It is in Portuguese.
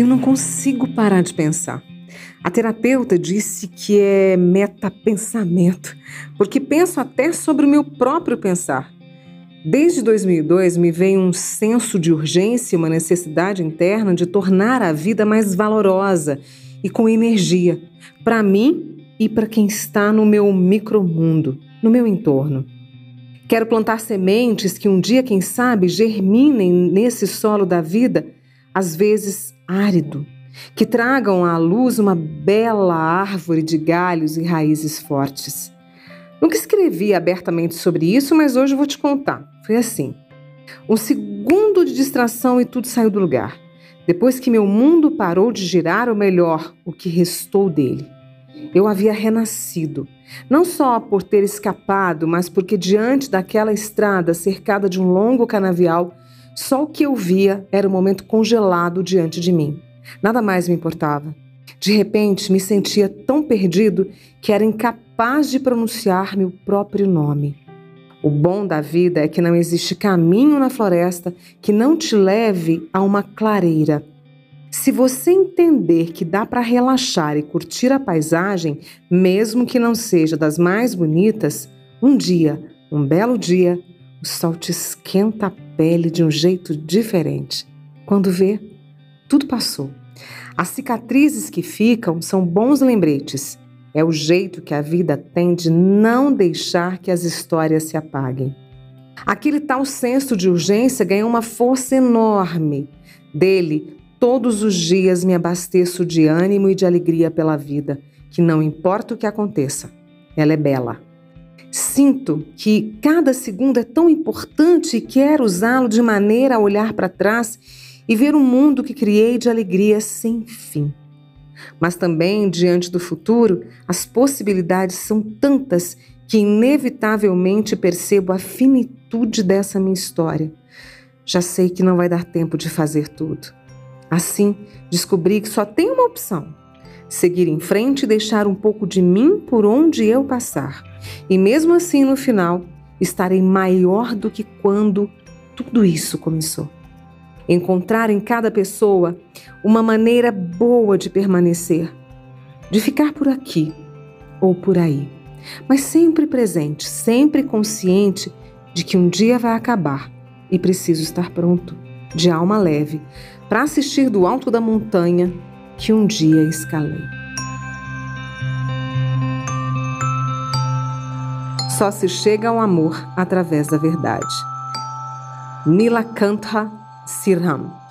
Eu não consigo parar de pensar. A terapeuta disse que é metapensamento, porque penso até sobre o meu próprio pensar. Desde 2002 me vem um senso de urgência, uma necessidade interna de tornar a vida mais valorosa e com energia, para mim e para quem está no meu micromundo, no meu entorno. Quero plantar sementes que um dia, quem sabe, germinem nesse solo da vida, às vezes árido, que tragam à luz uma bela árvore de galhos e raízes fortes. Nunca escrevi abertamente sobre isso, mas hoje vou te contar. Foi assim. Um segundo de distração e tudo saiu do lugar. Depois que meu mundo parou de girar, ou melhor, o que restou dele. Eu havia renascido, não só por ter escapado, mas porque diante daquela estrada cercada de um longo canavial, só o que eu via era o momento congelado diante de mim. Nada mais me importava. De repente, me sentia tão perdido que era incapaz de pronunciar meu próprio nome. O bom da vida é que não existe caminho na floresta que não te leve a uma clareira. Se você entender que dá para relaxar e curtir a paisagem, mesmo que não seja das mais bonitas, um dia, um belo dia, o sol te esquenta a pele de um jeito diferente. Quando vê, tudo passou. As cicatrizes que ficam são bons lembretes. É o jeito que a vida tem de não deixar que as histórias se apaguem. Aquele tal senso de urgência ganhou uma força enorme. Dele, todos os dias me abasteço de ânimo e de alegria pela vida, que não importa o que aconteça, ela é bela. Sinto que cada segundo é tão importante e quero usá-lo de maneira a olhar para trás e ver um mundo que criei de alegria sem fim. Mas também, diante do futuro, as possibilidades são tantas que inevitavelmente percebo a finitude dessa minha história. Já sei que não vai dar tempo de fazer tudo. Assim, descobri que só tem uma opção: seguir em frente e deixar um pouco de mim por onde eu passar. E mesmo assim, no final, estarei maior do que quando tudo isso começou. Encontrar em cada pessoa uma maneira boa de permanecer, de ficar por aqui ou por aí, mas sempre presente, sempre consciente de que um dia vai acabar e preciso estar pronto, de alma leve, para assistir do alto da montanha que um dia escalei. Só se chega ao amor através da verdade. Nilakantha Sriram.